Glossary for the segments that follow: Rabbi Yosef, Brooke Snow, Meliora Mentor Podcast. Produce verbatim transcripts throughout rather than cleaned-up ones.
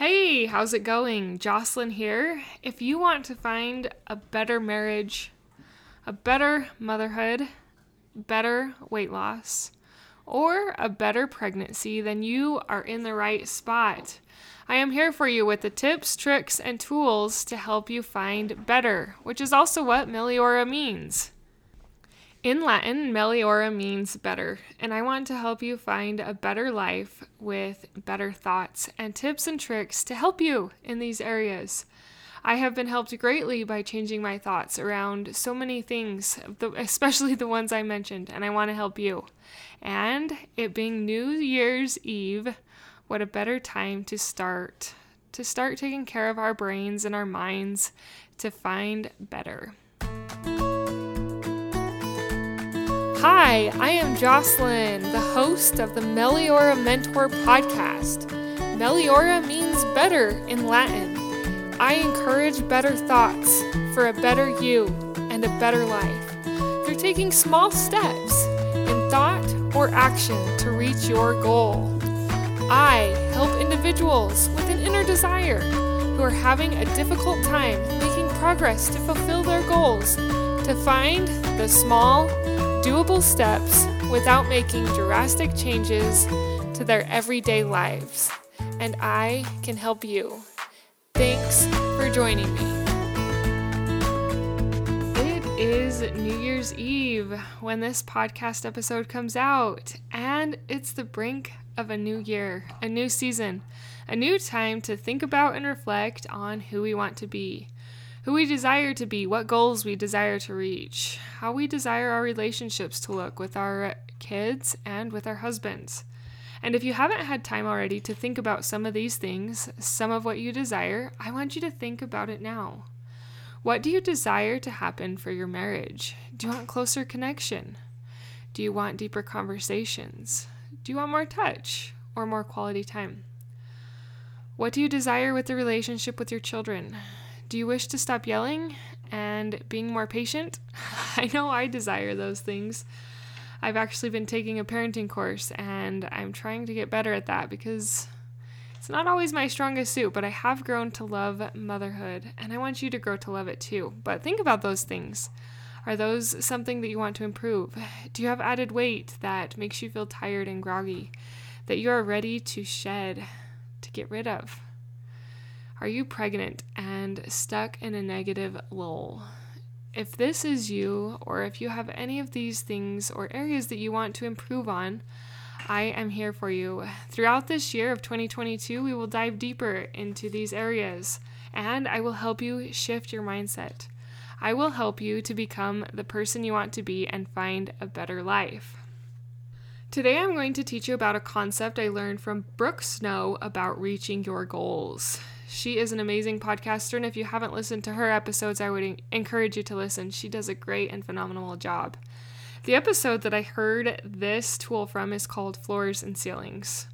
Hey, how's it going? Jocelyn here. If you want to find a better marriage, a better motherhood, better weight loss, or a better pregnancy, then you are in the right spot. I am here for you with the tips, tricks, and tools to help you find better, which is also what Meliora means. In Latin, Meliora means better, and I want to help you find a better life with better thoughts and tips and tricks to help you in these areas. I have been helped greatly by changing my thoughts around so many things, especially the ones I mentioned, and I want to help you. And it being New Year's Eve, what a better time to start, to start taking care of our brains and our minds to find better. Hi, I am Jocelyn, the host of the Meliora Mentor Podcast. Meliora means better in Latin. I encourage better thoughts for a better you and a better life through taking small steps in thought or action to reach your goal. I help individuals with an inner desire who are having a difficult time making progress to fulfill their goals to find the small, doable steps without making drastic changes to their everyday lives, and I can help you. Thanks for joining me. It is New Year's Eve when this podcast episode comes out, and it's the brink of a new year, a new season, a new time to think about and reflect on who we want to be, who we desire to be, what goals we desire to reach, how we desire our relationships to look with our kids and with our husbands. And if you haven't had time already to think about some of these things, some of what you desire, I want you to think about it now. What do you desire to happen for your marriage? Do you want closer connection? Do you want deeper conversations? Do you want more touch or more quality time? What do you desire with the relationship with your children? Do you wish to stop yelling and being more patient? I know I desire those things. I've actually been taking a parenting course, and I'm trying to get better at that because it's not always my strongest suit, but I have grown to love motherhood, and I want you to grow to love it too. But think about those things. Are those something that you want to improve? Do you have added weight that makes you feel tired and groggy, that you are ready to shed, to get rid of? Are you pregnant and stuck in a negative lull? If this is you, or if you have any of these things or areas that you want to improve on, I am here for you. Throughout this year of twenty twenty-two, we will dive deeper into these areas, and I will help you shift your mindset. I will help you to become the person you want to be and find a better life. Today I'm going to teach you about a concept I learned from Brooke Snow about reaching your goals. She is an amazing podcaster, and if you haven't listened to her episodes, I would encourage you to listen. She does a great and phenomenal job. The episode that I heard this tool from is called Floors and Ceilings,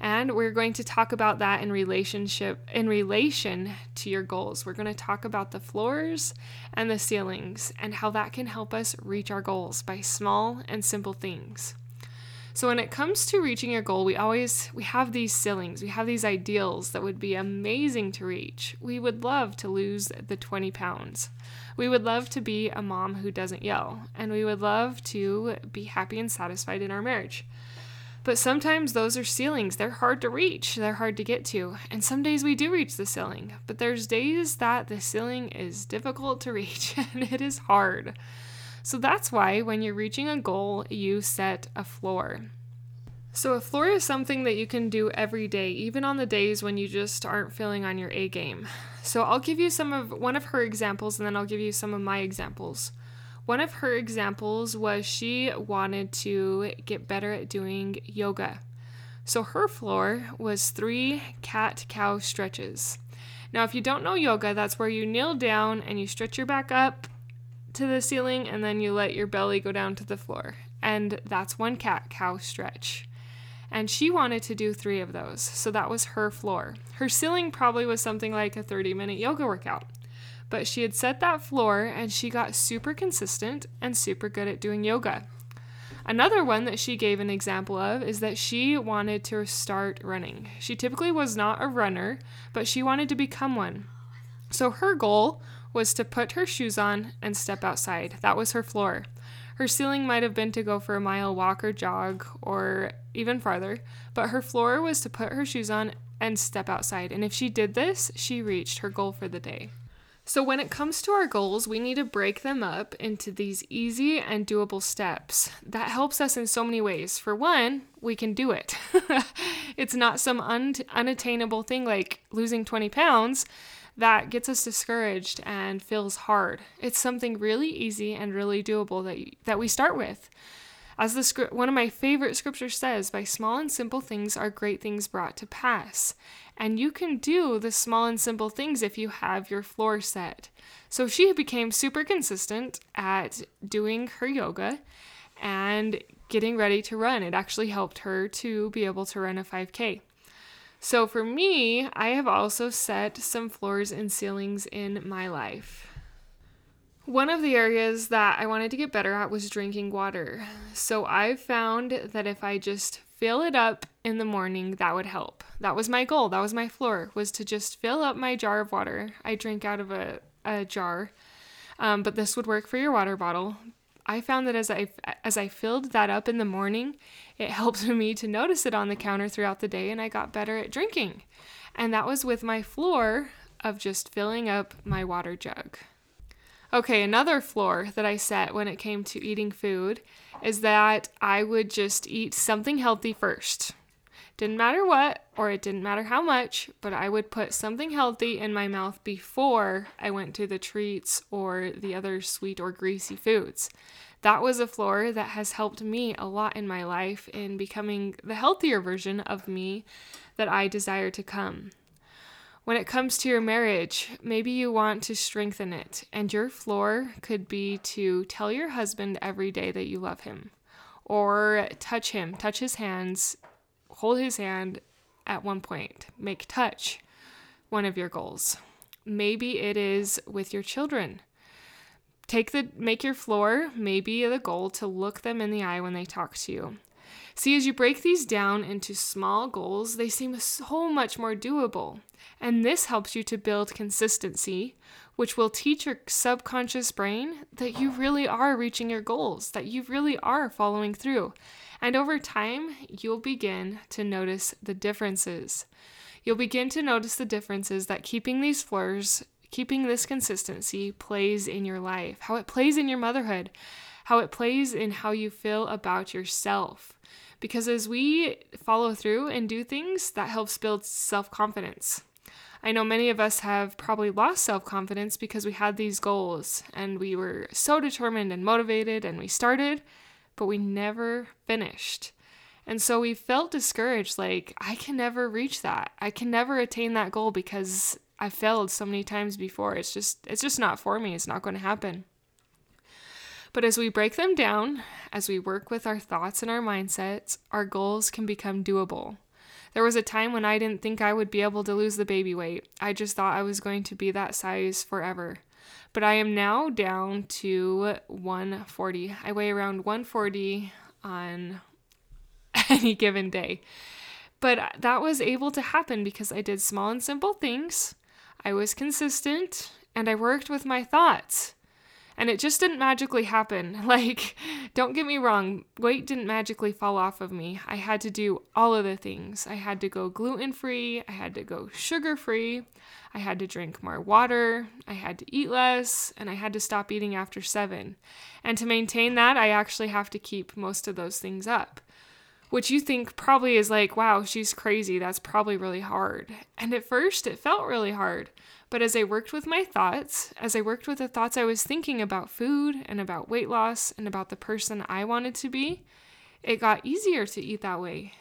and we're going to talk about that in relationship, in relation to your goals. We're going to talk about the floors and the ceilings and how that can help us reach our goals by small and simple things. So when it comes to reaching your goal, we always, we have these ceilings, we have these ideals that would be amazing to reach. We would love to lose the twenty pounds. We would love to be a mom who doesn't yell, and we would love to be happy and satisfied in our marriage. But sometimes those are ceilings. They're hard to reach. They're hard to get to. And some days we do reach the ceiling, but there's days that the ceiling is difficult to reach and it is hard. So that's why when you're reaching a goal, you set a floor. So a floor is something that you can do every day, even on the days when you just aren't feeling on your A game. So I'll give you some of one of her examples, and then I'll give you some of my examples. One of her examples was she wanted to get better at doing yoga. So her floor was three cat-cow stretches. Now, if you don't know yoga, that's where you kneel down and you stretch your back up to the ceiling, and then you let your belly go down to the floor, and that's one cat-cow stretch. And she wanted to do three of those, so that was her floor. Her ceiling probably was something like a thirty-minute yoga workout, but she had set that floor, and she got super consistent and super good at doing yoga. Another one that she gave an example of is that she wanted to start running. She typically was not a runner, but she wanted to become one. So her goal was to put her shoes on and step outside. That was her floor. Her ceiling might have been to go for a mile walk or jog or even farther, but her floor was to put her shoes on and step outside. And if she did this, she reached her goal for the day. So when it comes to our goals, we need to break them up into these easy and doable steps. That helps us in so many ways. For one, we can do it. It's not some un- unattainable thing like losing twenty pounds that gets us discouraged and feels hard. It's something really easy and really doable that you, that we start with. As the script, one of my favorite scriptures says, by small and simple things are great things brought to pass. And you can do the small and simple things if you have your floor set. So she became super consistent at doing her yoga and getting ready to run. It actually helped her to be able to run a five K. So for me, I have also set some floors and ceilings in my life. One of the areas that I wanted to get better at was drinking water. So I've found that if I just fill it up in the morning, that would help. That was my goal. That was my floor, was to just fill up my jar of water. I drink out of a, a jar, um, but this would work for your water bottle. I found that as I, as I filled that up in the morning, it helped me to notice it on the counter throughout the day, and I got better at drinking. And that was with my floor of just filling up my water jug. Okay, another floor that I set when it came to eating food is that I would just eat something healthy first. Didn't matter what, or it didn't matter how much, but I would put something healthy in my mouth before I went to the treats or the other sweet or greasy foods. That was a floor that has helped me a lot in my life in becoming the healthier version of me that I desire to come. When it comes to your marriage, maybe you want to strengthen it, and your floor could be to tell your husband every day that you love him, or touch him, touch his hands, hold his hand at one point, make touch one of your goals. Maybe it is with your children. Take the make your floor maybe the goal to look them in the eye when they talk to you. See, as you break these down into small goals, they seem so much more doable. And this helps you to build consistency, which will teach your subconscious brain that you really are reaching your goals, that you really are following through. And over time, you'll begin to notice the differences. You'll begin to notice the differences that keeping these floors, keeping this consistency plays in your life, how it plays in your motherhood, how it plays in how you feel about yourself. Because as we follow through and do things, that helps build self-confidence. I know many of us have probably lost self-confidence because we had these goals and we were so determined and motivated and we started, but we never finished. And so we felt discouraged, like, I can never reach that. I can never attain that goal because I failed so many times before. It's just, it's just not for me. It's not going to happen. But as we break them down, as we work with our thoughts and our mindsets, our goals can become doable. There was a time when I didn't think I would be able to lose the baby weight. I just thought I was going to be that size forever. But I am now down to one forty. I weigh around one forty on any given day. But that was able to happen because I did small and simple things. I was consistent, and I worked with my thoughts. And it just didn't magically happen. Like, don't get me wrong, weight didn't magically fall off of me. I had to do all of the things. I had to go gluten-free. I had to go sugar-free. I had to drink more water. I had to eat less. And I had to stop eating after seven. And to maintain that, I actually have to keep most of those things up. Which you think probably is like, wow, she's crazy. That's probably really hard. And at first, it felt really hard. But as I worked with my thoughts, as I worked with the thoughts I was thinking about food and about weight loss and about the person I wanted to be, it got easier to eat that way.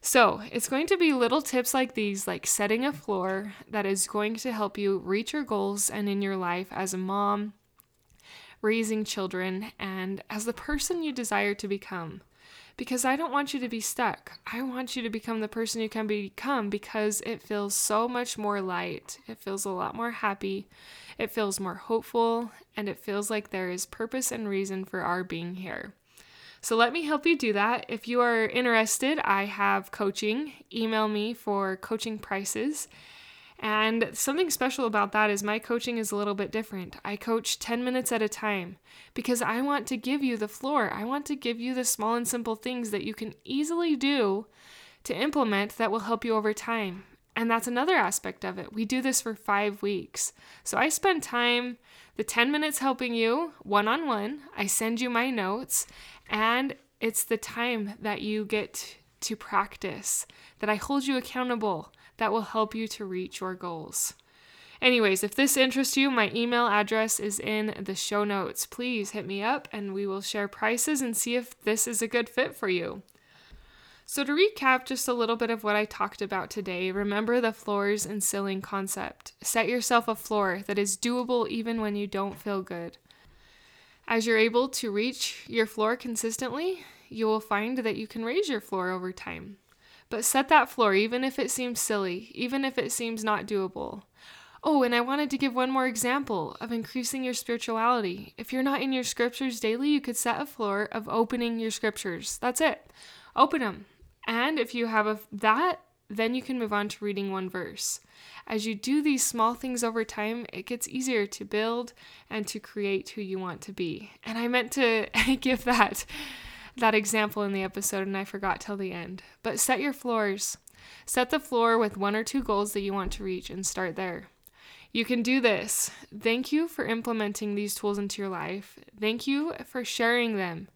So it's going to be little tips like these, like setting a floor, that is going to help you reach your goals and in your life as a mom, raising children, and as the person you desire to become. Because I don't want you to be stuck. I want you to become the person you can become because it feels so much more light. It feels a lot more happy. It feels more hopeful. And it feels like there is purpose and reason for our being here. So let me help you do that. If you are interested, I have coaching. Email me for coaching prices. And something special about that is my coaching is a little bit different. I coach ten minutes at a time because I want to give you the floor. I want to give you the small and simple things that you can easily do to implement that will help you over time. And that's another aspect of it. We do this for five weeks. So I spend time, the ten minutes helping you one-on-one. I send you my notes, and it's the time that you get to practice, that I hold you accountable, that will help you to reach your goals. Anyways, if this interests you, my email address is in the show notes. Please hit me up and we will share prices and see if this is a good fit for you. So to recap just a little bit of what I talked about today, remember the floors and ceiling concept. Set yourself a floor that is doable even when you don't feel good. As you're able to reach your floor consistently, you will find that you can raise your floor over time. But set that floor even if it seems silly, even if it seems not doable. Oh, and I wanted to give one more example of increasing your spirituality. If you're not in your scriptures daily, you could set a floor of opening your scriptures. That's it. Open them. And if you have a, that, then you can move on to reading one verse. As you do these small things over time, it gets easier to build and to create who you want to be. And I meant to give that, that example in the episode, and I forgot till the end. But set your floors. Set the floor with one or two goals that you want to reach and start there. You can do this. Thank you for implementing these tools into your life. Thank you for sharing them.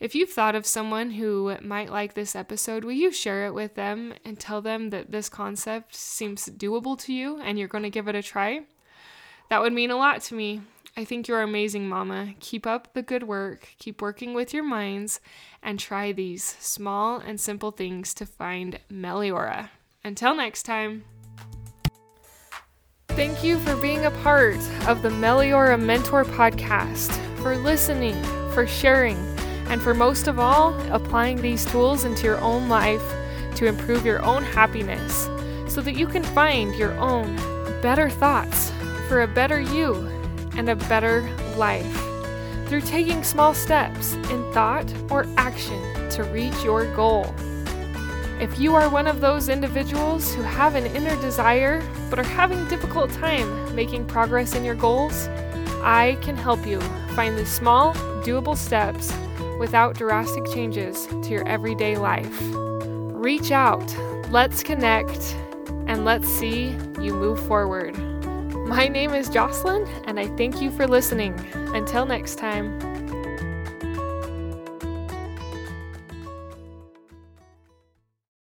If you've thought of someone who might like this episode, will you share it with them and tell them that this concept seems doable to you and you're going to give it a try? That would mean a lot to me. I think you're amazing, Mama. Keep up the good work, keep working with your minds, and try these small and simple things to find Meliora. Until next time. Thank you for being a part of the Meliora Mentor Podcast, for listening, for sharing, and for most of all, applying these tools into your own life to improve your own happiness so that you can find your own better thoughts for a better you and a better life through taking small steps in thought or action to reach your goal. If you are one of those individuals who have an inner desire but are having a difficult time making progress in your goals, I can help you find the small, doable steps without drastic changes to your everyday life. Reach out, let's connect, and let's see you move forward. My name is Jocelyn, and I thank you for listening. Until next time.